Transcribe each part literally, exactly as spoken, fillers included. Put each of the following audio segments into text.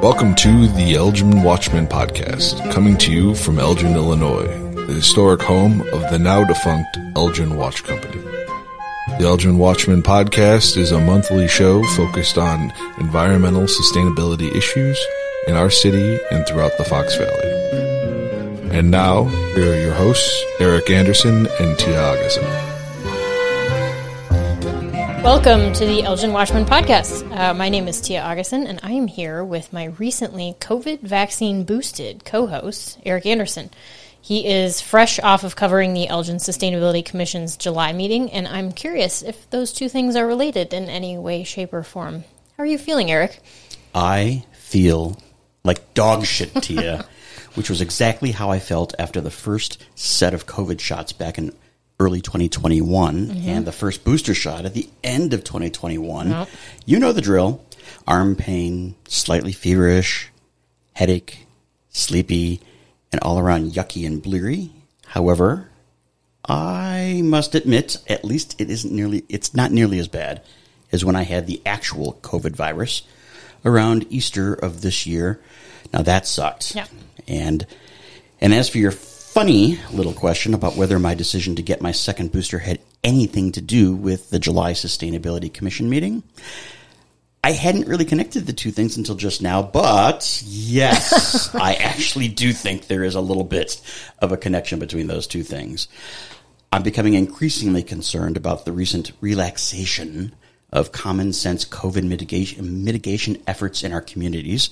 Welcome to the Elgin Watchman Podcast, coming to you from Elgin, Illinois, the historic home of the now-defunct Elgin Watch Company. The Elgin Watchman Podcast is a monthly show focused on environmental sustainability issues in our city and throughout the Fox Valley. And now, here are your hosts, Eric Anderson and Tia Agassiz. Welcome to the Elgin Watchman Podcast. Uh, my name is Tia Agassiz, and I am here with my recently COVID vaccine-boosted co-host, Eric Anderson. He is fresh off of covering the Elgin Sustainability Commission's July meeting, and I'm curious if those two things are related in any way, shape, or form. How are you feeling, Eric? I feel like dog shit, Tia, which was exactly how I felt after the first set of COVID shots back in early twenty twenty-one, mm-hmm. and the first booster shot at the end of twenty twenty-one. Nope. You know the drill. Arm pain, slightly feverish, headache, sleepy, and all around yucky and bleary. However, I must admit, at least it isn't nearly, it's not nearly as bad as when I had the actual COVID virus around Easter of this year. Now that sucked. Yep. And, and as for your funny little question about whether my decision to get my second booster had anything to do with the July Sustainability Commission meeting, I hadn't really connected the two things until just now, but yes, I actually do think there is a little bit of a connection between those two things. I'm becoming increasingly concerned about the recent relaxation of common sense COVID mitigation, mitigation efforts in our communities.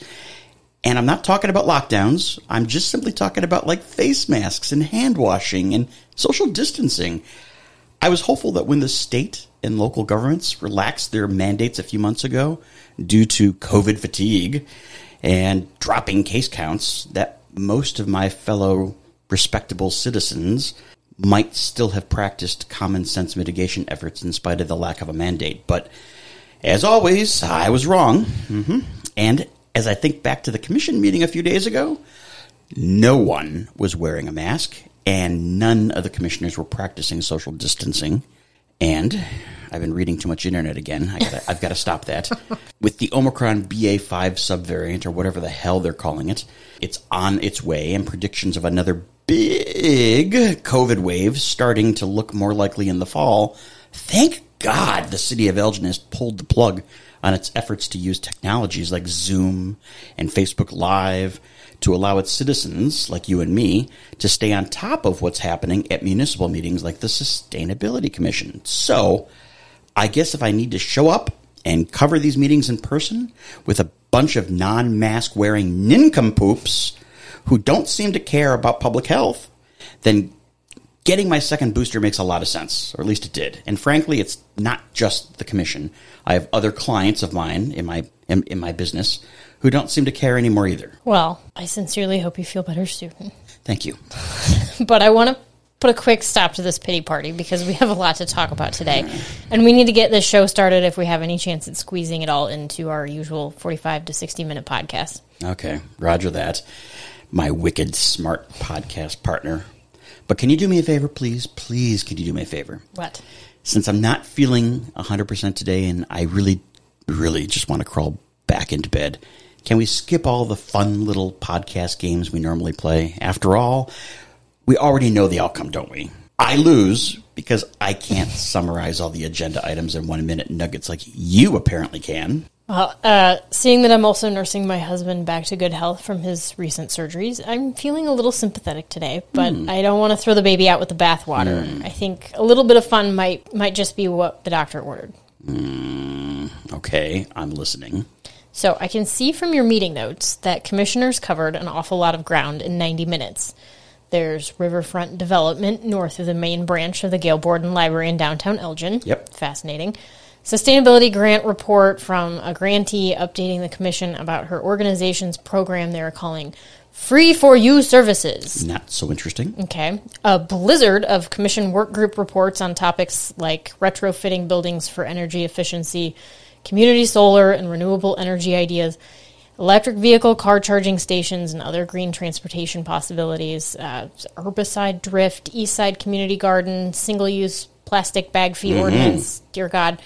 And I'm not talking about lockdowns. I'm just simply talking about like face masks and hand washing and social distancing. I was hopeful that when the state and local governments relaxed their mandates a few months ago due to COVID fatigue and dropping case counts, that most of my fellow respectable citizens might still have practiced common sense mitigation efforts in spite of the lack of a mandate. But as always, I was wrong. Mm-hmm. And as I think back to the commission meeting a few days ago, no one was wearing a mask, and none of the commissioners were practicing social distancing. And I've been reading too much internet again. I gotta, I've got to stop that. With the Omicron B A five subvariant, or whatever the hell they're calling it, it's on its way, and predictions of another big COVID wave starting to look more likely in the fall. Thank God the city of Elgin has pulled the plug on its efforts to use technologies like Zoom and Facebook Live to allow its citizens, like you and me, to stay on top of what's happening at municipal meetings like the Sustainability Commission. So I guess if I need to show up and cover these meetings in person with a bunch of non-mask wearing nincompoops who don't seem to care about public health, then getting my second booster makes a lot of sense, or at least it did. And frankly, it's not just the commission. I have other clients of mine in my in, in my business who don't seem to care anymore either. Well, I sincerely hope you feel better soon. Thank you. But I want to put a quick stop to this pity party because we have a lot to talk about today. And we need to get this show started if we have any chance at squeezing it all into our usual forty-five to sixty minute podcast. Okay, roger that. My wicked smart podcast partner. But can you do me a favor, please? Please, can you do me a favor? What? Since I'm not feeling one hundred percent today and I really, really just want to crawl back into bed, can we skip all the fun little podcast games we normally play? After all, we already know the outcome, don't we? I lose because I can't summarize all the agenda items in one-minute nuggets like you apparently can. Well, uh, seeing that I'm also nursing my husband back to good health from his recent surgeries, I'm feeling a little sympathetic today, but mm. I don't want to throw the baby out with the bathwater. Mm. I think a little bit of fun might might just be what the doctor ordered. Mm. Okay, I'm listening. So I can see from your meeting notes that commissioners covered an awful lot of ground in ninety minutes. There's riverfront development north of the main branch of the Gale Borden Library in downtown Elgin. Yep. Fascinating. Sustainability grant report from a grantee updating the commission about her organization's program they're calling Free for You Services. Not so interesting. Okay. A blizzard of commission work group reports on topics like retrofitting buildings for energy efficiency, community solar and renewable energy ideas, electric vehicle car charging stations and other green transportation possibilities, uh, herbicide drift, east side community garden, single-use plastic bag fee mm-hmm. ordinance, dear God.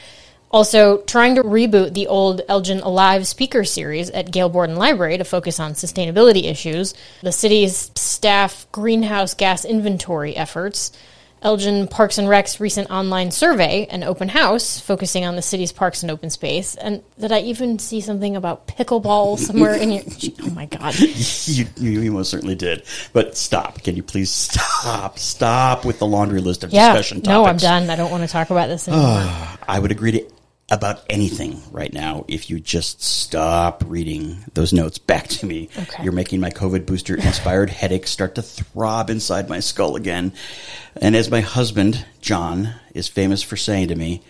Also, trying to reboot the old Elgin Alive speaker series at Gale Borden Library to focus on sustainability issues, the city's staff greenhouse gas inventory efforts, Elgin Parks and Rec's recent online survey and open house focusing on the city's parks and open space. And did I even see something about pickleball somewhere in your... Oh, my God. You, you, you most certainly did. But stop. Can you please stop? Stop with the laundry list of yeah, discussion topics. No, I'm done. I don't want to talk about this anymore. Uh, I would agree to... about anything right now if you just stop reading those notes back to me. Okay. You're making my COVID booster-inspired headaches start to throb inside my skull again. And as my husband, John, is famous for saying to me,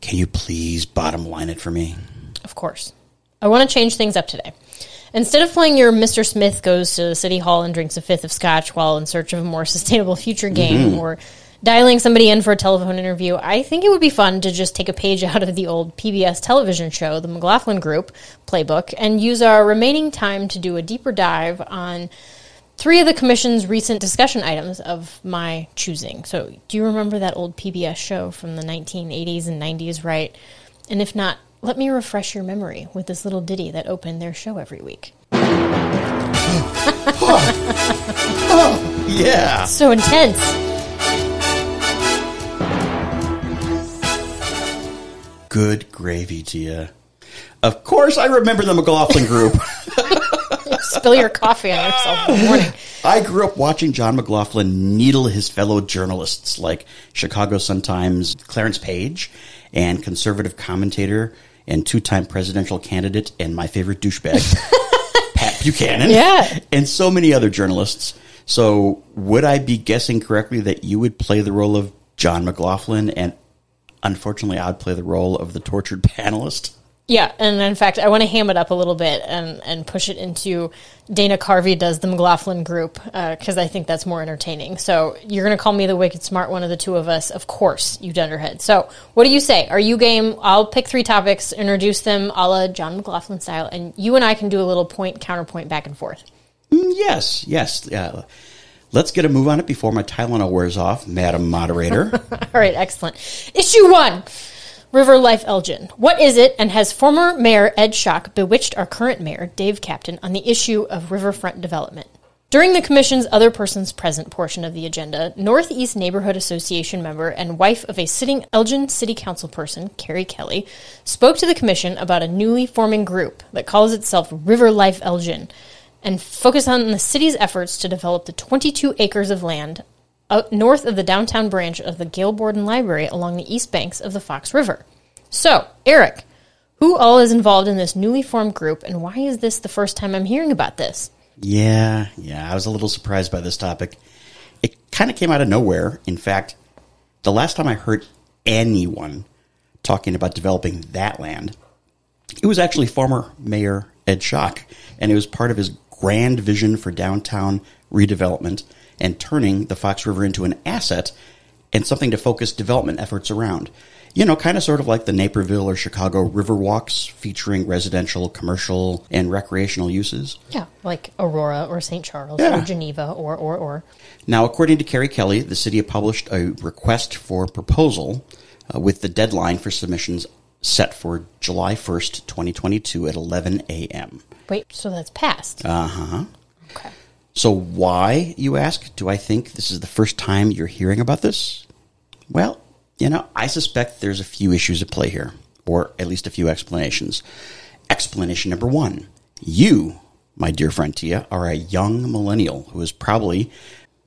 can you please bottom line it for me? Of course. I want to change things up today. Instead of playing your Mister Smith goes to City Hall and drinks a fifth of scotch while in search of a more sustainable future game mm-hmm. or... dialing somebody in for a telephone interview, I think it would be fun to just take a page out of the old P B S television show, The McLaughlin Group, playbook, and use our remaining time to do a deeper dive on three of the commission's recent discussion items of my choosing. So do you remember that old P B S show from the nineteen eighties and nineties, right? And if not, let me refresh your memory with this little ditty that opened their show every week. Oh, oh, yeah. It's so intense. Good gravy, Tia. Of course I remember the McLaughlin Group. Spill your coffee on yourself in the morning. I grew up watching John McLaughlin needle his fellow journalists like Chicago Sun-Times Clarence Page and conservative commentator and two-time presidential candidate and my favorite douchebag, Pat Buchanan, yeah, and so many other journalists. So would I be guessing correctly that you would play the role of John McLaughlin and unfortunately, I would play the role of the tortured panelist? Yeah, and in fact, I want to ham it up a little bit and, and push it into Dana Carvey does the McLaughlin Group, because uh, I think that's more entertaining. So you're going to call me the wicked smart one of the two of us. Of course, you dunderhead. So what do you say? Are you game? I'll pick three topics, introduce them a la John McLaughlin style, and you and I can do a little point, counterpoint, back and forth. Mm, yes, yes. Uh, Let's get a move on it before my Tylenol wears off, Madam Moderator. All right, excellent. Issue one, River Life Elgin. What is it, and has former Mayor Ed Schock bewitched our current mayor, Dave Captain, on the issue of riverfront development? During the commission's other persons present portion of the agenda, Northeast Neighborhood Association member and wife of a sitting Elgin City Council person, Carrie Kelly, spoke to the commission about a newly forming group that calls itself River Life Elgin, and focus on the city's efforts to develop the twenty-two acres of land out north of the downtown branch of the Gale Borden Library along the east banks of the Fox River. So, Eric, who all is involved in this newly formed group, and why is this the first time I'm hearing about this? Yeah, yeah, I was a little surprised by this topic. It kind of came out of nowhere. In fact, the last time I heard anyone talking about developing that land, it was actually former Mayor Ed Schock, and it was part of his grand vision for downtown redevelopment and turning the Fox River into an asset and something to focus development efforts around. You know, kind of sort of like the Naperville or Chicago river walks featuring residential, commercial, and recreational uses. Yeah, like Aurora or Saint Charles yeah. or Geneva or, or, or. Now, according to Carrie Kelly, the city published a request for proposal uh, with the deadline for submissions set for July first, twenty twenty-two at eleven a.m. Wait, so that's passed? Uh-huh. Okay. So why, you ask, do I think this is the first time you're hearing about this? Well, you know, I suspect there's a few issues at play here, or at least a few explanations. Explanation number one, you, my dear friend Tia, are a young millennial who is probably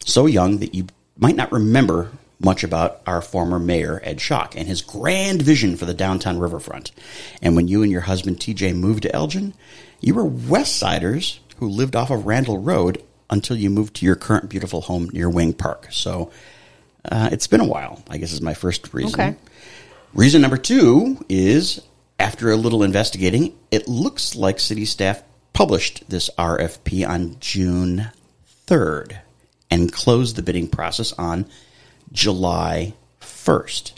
so young that you might not remember much about our former mayor, Ed Schock, and his grand vision for the downtown riverfront. And when you and your husband, T J, moved to Elgin, you were Westsiders who lived off of Randall Road until you moved to your current beautiful home near Wing Park. So uh, it's been a while, I guess is my first reason. Okay. Reason number two is, after a little investigating, it looks like city staff published this R F P on June third and closed the bidding process on July first.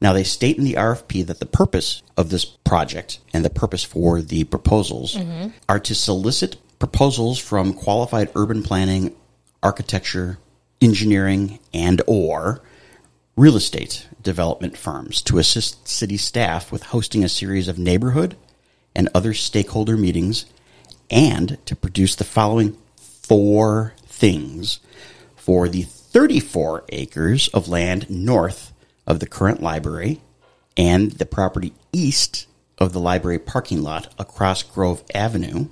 Now, they state in the R F P that the purpose of this project and the purpose for the proposals mm-hmm. are to solicit proposals from qualified urban planning, architecture, engineering, and or real estate development firms to assist city staff with hosting a series of neighborhood and other stakeholder meetings, and to produce the following four things for the thirty-four acres of land north of the current library and the property east of the library parking lot across Grove Avenue,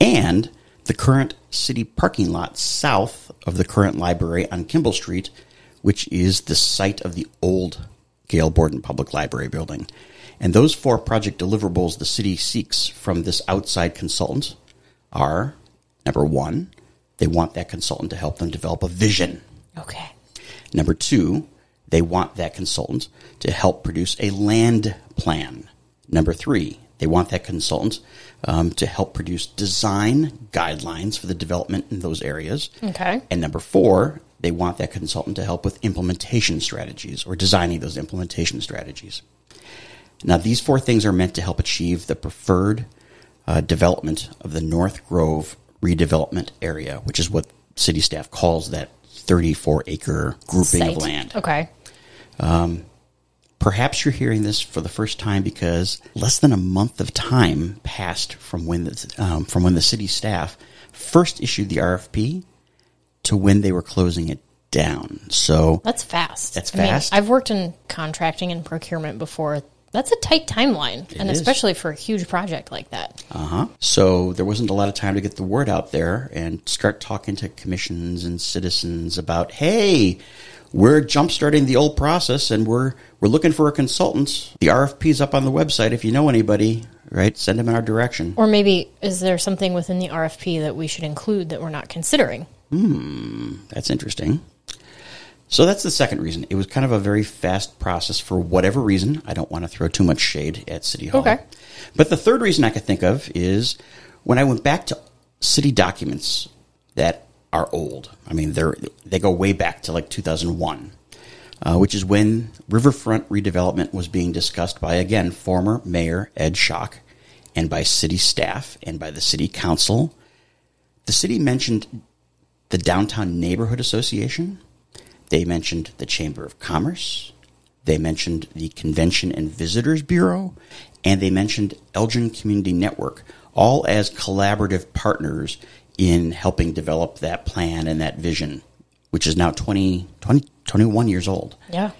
and the current city parking lot south of the current library on Kimball Street, which is the site of the old Gail Borden Public Library building. And those four project deliverables the city seeks from this outside consultant are, number one, they want that consultant to help them develop a vision. Okay. Number two, they want that consultant to help produce a land plan. Number three, they want that consultant um, to help produce design guidelines for the development in those areas. Okay. And number four, they want that consultant to help with implementation strategies or designing those implementation strategies. Now, these four things are meant to help achieve the preferred uh, development of the North Grove redevelopment area, which is what city staff calls that thirty-four acre grouping Site. Of land. Okay. Um, Perhaps you're hearing this for the first time because less than a month of time passed from when the, um, from when the city staff first issued the R F P to when they were closing it down. So that's fast. That's fast. I mean, I've worked in contracting and procurement before. That's a tight timeline, it and is. Especially for a huge project like that. Uh-huh. So there wasn't a lot of time to get the word out there and start talking to commissions and citizens about, hey, we're jumpstarting the old process, and we're we're looking for a consultant. The R F P's up on the website. If you know anybody, right, send them in our direction. Or maybe is there something within the R F P that we should include that we're not considering? Hmm, that's interesting. So that's the second reason. It was kind of a very fast process for whatever reason. I don't want to throw too much shade at City Hall. Okay. But the third reason I could think of is when I went back to city documents that are old. I mean, they they go way back to like two thousand one, uh, which is when riverfront redevelopment was being discussed by, again, former Mayor Ed Schock and by city staff and by the city council. The city mentioned the Downtown Neighborhood Association. They mentioned the Chamber of Commerce. They mentioned the Convention and Visitors Bureau. And they mentioned Elgin Community Network, all as collaborative partners in helping develop that plan and that vision, which is now twenty, twenty, twenty-one years old. Yeah.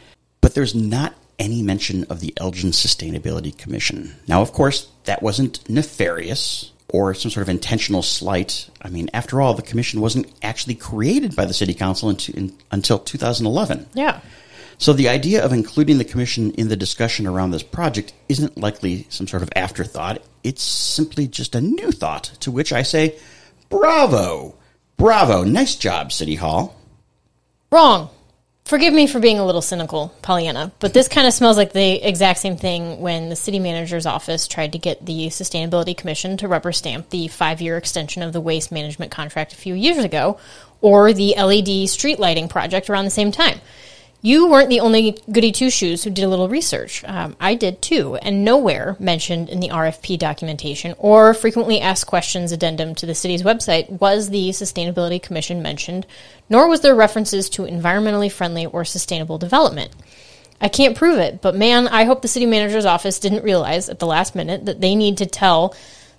But there's not any mention of the Elgin Sustainability Commission. Now, of course, that wasn't nefarious or some sort of intentional slight. I mean, after all, the commission wasn't actually created by the city council in, in, until two thousand eleven. Yeah. So the idea of including the commission in the discussion around this project isn't likely some sort of afterthought. It's simply just a new thought, to which I say, Bravo. Bravo. Nice job, City Hall. Wrong. Forgive me for being a little cynical, Pollyanna, but this kind of smells like the exact same thing when the city manager's office tried to get the Sustainability Commission to rubber stamp the five-year extension of the waste management contract a few years ago, or the L E D street lighting project around the same time. You weren't the only goody two-shoes who did a little research. Um, I did, too, and nowhere mentioned in the R F P documentation or frequently asked questions addendum to the city's website was the Sustainability Commission mentioned, nor was there references to environmentally friendly or sustainable development. I can't prove it, but man, I hope the city manager's office didn't realize at the last minute that they need to tell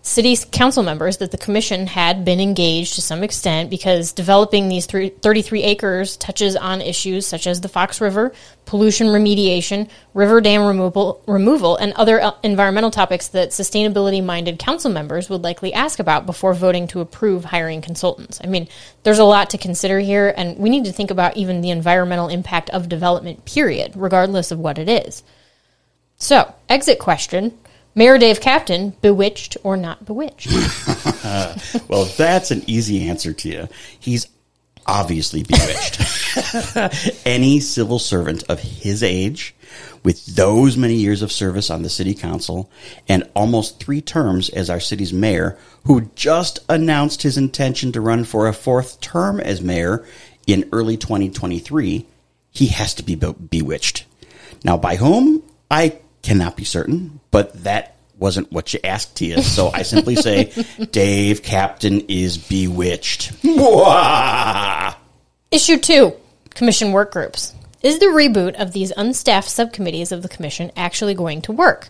city council members that the commission had been engaged to some extent, because developing these thirty-three acres touches on issues such as the Fox River, pollution remediation, river dam removal, removal, and other environmental topics that sustainability-minded council members would likely ask about before voting to approve hiring consultants. I mean, there's a lot to consider here, and we need to think about even the environmental impact of development, period, regardless of what it is. So, exit question. Mayor Dave Captain, bewitched or not bewitched? Well, that's an easy answer, Tia. He's obviously bewitched. Any civil servant of his age, with those many years of service on the city council, and almost three terms as our city's mayor, who just announced his intention to run for a fourth term as mayor in early twenty twenty-three, he has to be be- bewitched. Now, by whom? I cannot be certain, but that wasn't what you asked, Tia. So I simply say, Dave Captain is bewitched. Mwah! Issue two, commission work groups. Is the reboot of these unstaffed subcommittees of the commission actually going to work?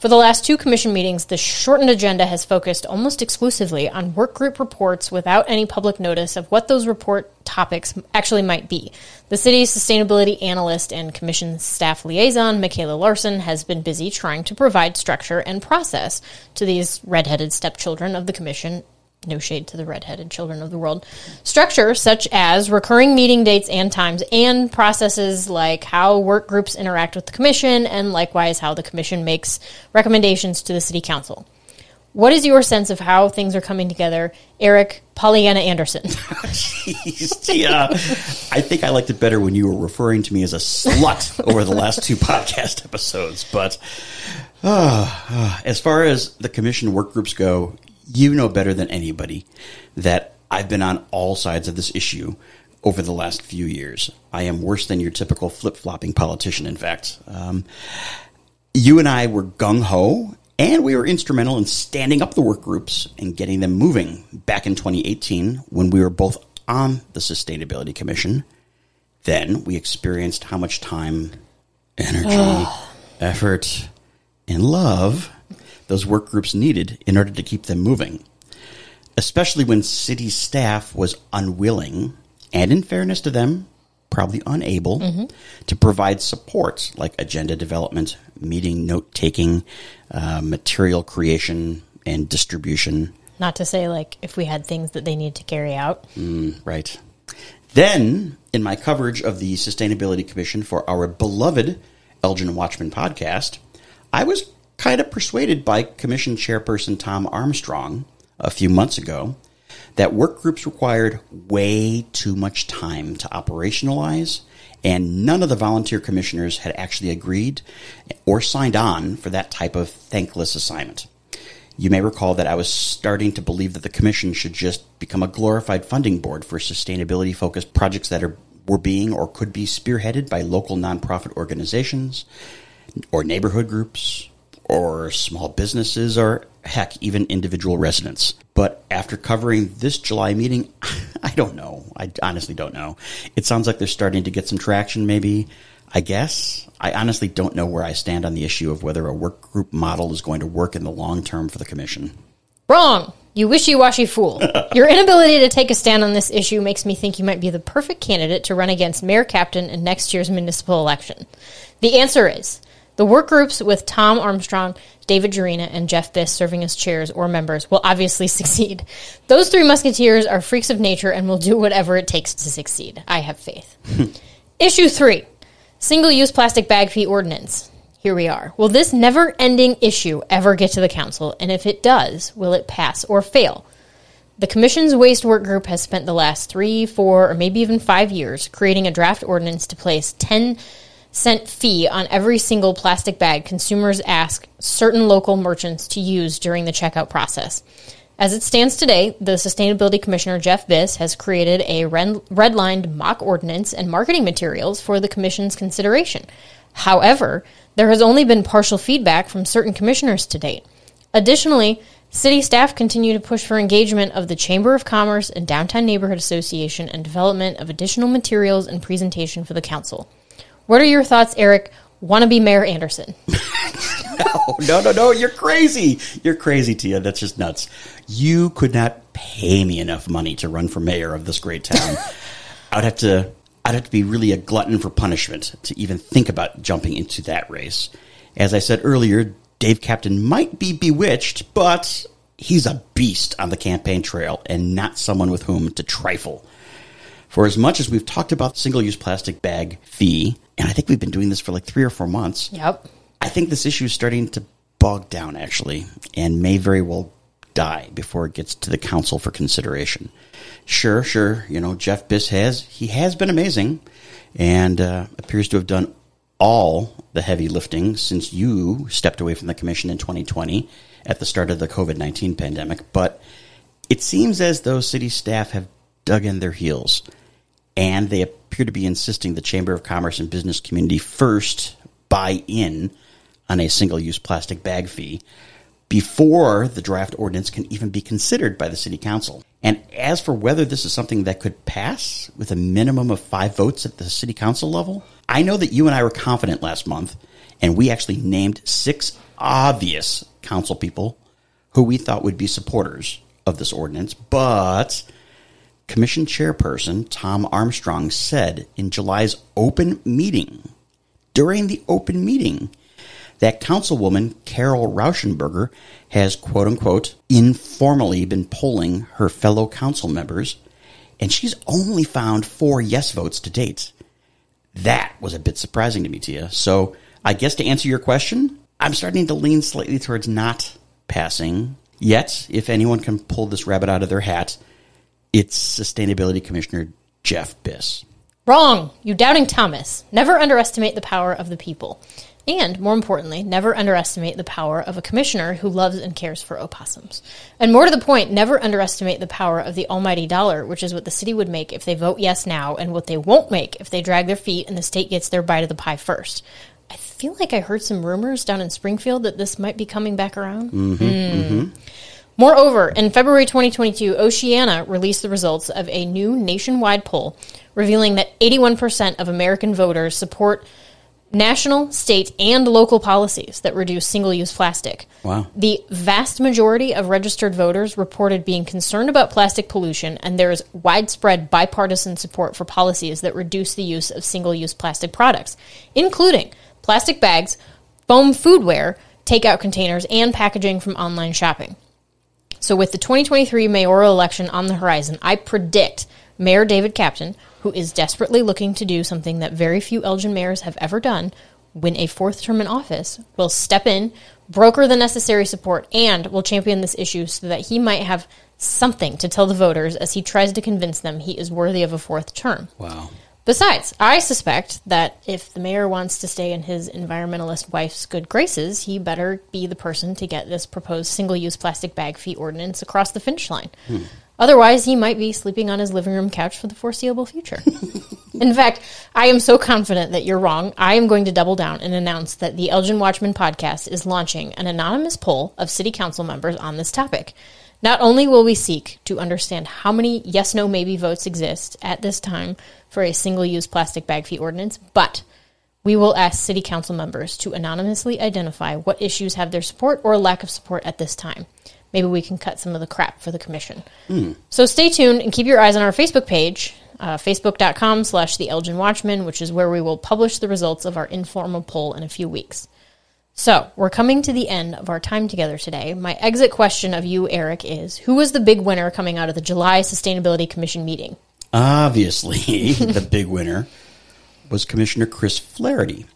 For the last two commission meetings, the shortened agenda has focused almost exclusively on work group reports without any public notice of what those report topics actually might be. The city's sustainability analyst and commission staff liaison, Michaela Larson, has been busy trying to provide structure and process to these redheaded stepchildren of the commission. No shade to the redheaded children of the world. Structure such as recurring meeting dates and times, and processes like how work groups interact with the commission, and likewise how the commission makes recommendations to the city council. What is your sense of how things are coming together, Eric Pollyanna Anderson? Jeez, Tia. I think I liked it better when you were referring to me as a slut over the last two podcast episodes. But uh, uh, as far as the commission work groups go, you know better than anybody that I've been on all sides of this issue over the last few years. I am worse than your typical flip-flopping politician, in fact. Um, you and I were gung-ho, and we were instrumental in standing up the work groups and getting them moving back in twenty eighteen when we were both on the Sustainability Commission. Then we experienced how much time, energy, oh. effort, and love those work groups needed in order to keep them moving, especially when city staff was unwilling, and in fairness to them, probably unable, mm-hmm. to provide support like agenda development, meeting note-taking, uh, material creation, and distribution. Not to say, like, if we had things that they need to carry out. Mm, right. Then, in my coverage of the Sustainability Commission for our beloved Elgin Watchman podcast, I was kind of persuaded by Commission Chairperson Tom Armstrong a few months ago that work groups required way too much time to operationalize, and none of the volunteer commissioners had actually agreed or signed on for that type of thankless assignment. You may recall that I was starting to believe that the commission should just become a glorified funding board for sustainability-focused projects that are were being or could be spearheaded by local nonprofit organizations or neighborhood groups, or small businesses, or heck, even individual residents. But after covering this July meeting, I don't know. I honestly don't know. It sounds like they're starting to get some traction, maybe, I guess. I honestly don't know where I stand on the issue of whether a work group model is going to work in the long term for the commission. Wrong! You wishy-washy fool. Your inability to take a stand on this issue makes me think you might be the perfect candidate to run against Mayor Captain in next year's municipal election. The answer is the work groups with Tom Armstrong, David Jurina, and Jeff Biss serving as chairs or members will obviously succeed. Those three musketeers are freaks of nature and will do whatever it takes to succeed. I have faith. Issue three, single-use plastic bag fee ordinance. Here we are. Will this never-ending issue ever get to the council? And if it does, will it pass or fail? The Commission's Waste Work Group has spent the last three, four, or maybe even five years creating a draft ordinance to place ten cent fee on every single plastic bag consumers ask certain local merchants to use during the checkout process. As it stands today, the Sustainability Commissioner Jeff Biss has created a redlined mock ordinance and marketing materials for the Commission's consideration. However, there has only been partial feedback from certain commissioners to date. Additionally, city staff continue to push for engagement of the Chamber of Commerce and Downtown Neighborhood Association and development of additional materials and presentation for the council. What are your thoughts, Eric? Wannabe Mayor Anderson? no, no, no, no. You're crazy. You're crazy, Tia. That's just nuts. You could not pay me enough money to run for mayor of this great town. I'd have to, I'd have to be really a glutton for punishment to even think about jumping into that race. As I said earlier, Dave Captain might be bewitched, but he's a beast on the campaign trail and not someone with whom to trifle. For as much as we've talked about single-use plastic bag fee, and I think we've been doing this for like three or four months. Yep. I think this issue is starting to bog down, actually, and may very well die before it gets to the council for consideration. Sure, sure. You know, Jeff Biss has, he has been amazing and uh, appears to have done all the heavy lifting since you stepped away from the commission in twenty twenty at the start of the covid nineteen pandemic. But it seems as though city staff have dug in their heels. And they appear to be insisting the Chamber of Commerce and business community first buy in on a single-use plastic bag fee before the draft ordinance can even be considered by the city council. And as for whether this is something that could pass with a minimum of five votes at the city council level, I know that you and I were confident last month, and we actually named six obvious council people who we thought would be supporters of this ordinance, but Commission Chairperson Tom Armstrong said in July's open meeting, during the open meeting, that Councilwoman Carol Rauschenberger has, quote-unquote, informally been polling her fellow council members, and she's only found four yes votes to date. That was a bit surprising to me, Tia. So I guess to answer your question, I'm starting to lean slightly towards not passing. Yet, if anyone can pull this rabbit out of their hat, it's Sustainability Commissioner Jeff Biss. Wrong, you doubting Thomas. Never underestimate the power of the people. And, more importantly, never underestimate the power of a commissioner who loves and cares for opossums. And more to the point, never underestimate the power of the almighty dollar, which is what the city would make if they vote yes now, and what they won't make if they drag their feet and the state gets their bite of the pie first. I feel like I heard some rumors down in Springfield that this might be coming back around. Mm-hmm, mm. mm-hmm. Moreover, in February twenty twenty-two, Oceana released the results of a new nationwide poll revealing that eighty-one percent of American voters support national, state, and local policies that reduce single-use plastic. Wow. The vast majority of registered voters reported being concerned about plastic pollution, and there is widespread bipartisan support for policies that reduce the use of single-use plastic products, including plastic bags, foam foodware, takeout containers, and packaging from online shopping. So with the twenty twenty-three mayoral election on the horizon, I predict Mayor David Captain, who is desperately looking to do something that very few Elgin mayors have ever done, win a fourth term in office, will step in, broker the necessary support, and will champion this issue so that he might have something to tell the voters as he tries to convince them he is worthy of a fourth term. Wow. Besides, I suspect that if the mayor wants to stay in his environmentalist wife's good graces, he better be the person to get this proposed single-use plastic bag fee ordinance across the finish line. Hmm. Otherwise, he might be sleeping on his living room couch for the foreseeable future. In fact, I am so confident that you're wrong, I am going to double down and announce that the Elgin Watchman Podcast is launching an anonymous poll of city council members on this topic. Not only will we seek to understand how many yes-no maybe votes exist at this time for a single-use plastic bag fee ordinance, but we will ask city council members to anonymously identify what issues have their support or lack of support at this time. Maybe we can cut some of the crap for the commission. Mm. So stay tuned and keep your eyes on our Facebook page, uh, facebook.com slash the Elgin Watchman, which is where we will publish the results of our informal poll in a few weeks. So we're coming to the end of our time together today. My exit question of you, Eric, is who was the big winner coming out of the July Sustainability Commission meeting? Obviously, the big winner was Commissioner Chris Flaherty.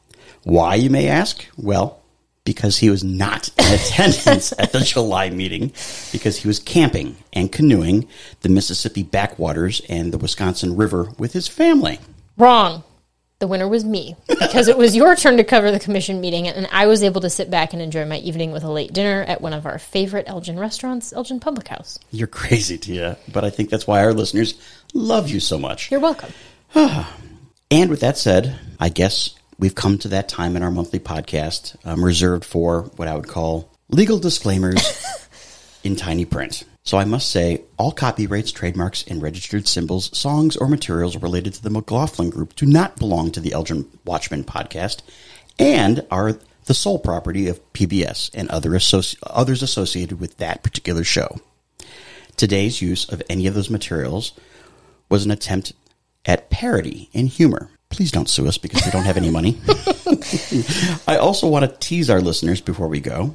Why, you may ask? Well, because he was not in attendance at the July meeting, because he was camping and canoeing the Mississippi backwaters and the Wisconsin River with his family. Wrong. The winner was me, because it was your turn to cover the commission meeting, and I was able to sit back and enjoy my evening with a late dinner at one of our favorite Elgin restaurants, Elgin Public House. You're crazy, Tia, but I think that's why our listeners love you so much. You're welcome. And with that said, I guess we've come to that time in our monthly podcast um, reserved for what I would call legal disclaimers in tiny print. So I must say, all copyrights, trademarks, and registered symbols, songs, or materials related to the McLaughlin Group do not belong to the Elgin Watchman Podcast and are the sole property of P B S and other associ- others associated with that particular show. Today's use of any of those materials was an attempt at parody and humor. Please don't sue us because we don't have any money. I also want to tease our listeners before we go.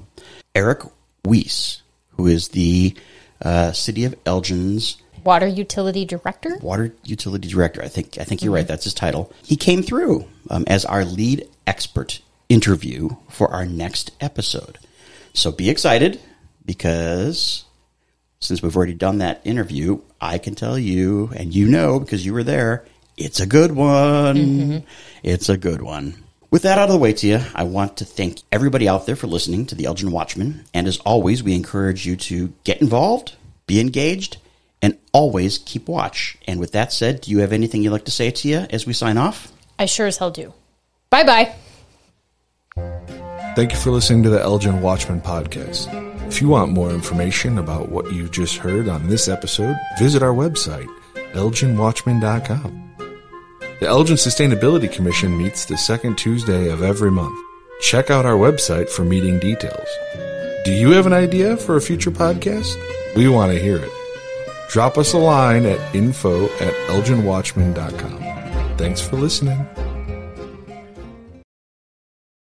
Eric Weiss, who is the uh, City of Elgin's Water Utility Director? Water Utility Director. I think I think you're mm-hmm. right. That's his title. He came through um, as our lead expert interview for our next episode. So be excited, because since we've already done that interview, I can tell you, and you know because you were there, it's a good one. Mm-hmm. It's a good one. With that out of the way, Tia, I want to thank everybody out there for listening to the Elgin Watchman. And as always, we encourage you to get involved, be engaged, and always keep watch. And with that said, do you have anything you'd like to say, Tia, as we sign off? I sure as hell do. Bye-bye. Thank you for listening to the Elgin Watchman Podcast. If you want more information about what you just heard on this episode, visit our website, elgin watchman dot com. The Elgin Sustainability Commission meets the second Tuesday of every month. Check out our website for meeting details. Do you have an idea for a future podcast? We want to hear it. Drop us a line at info at elgin watchman dot com. Thanks for listening.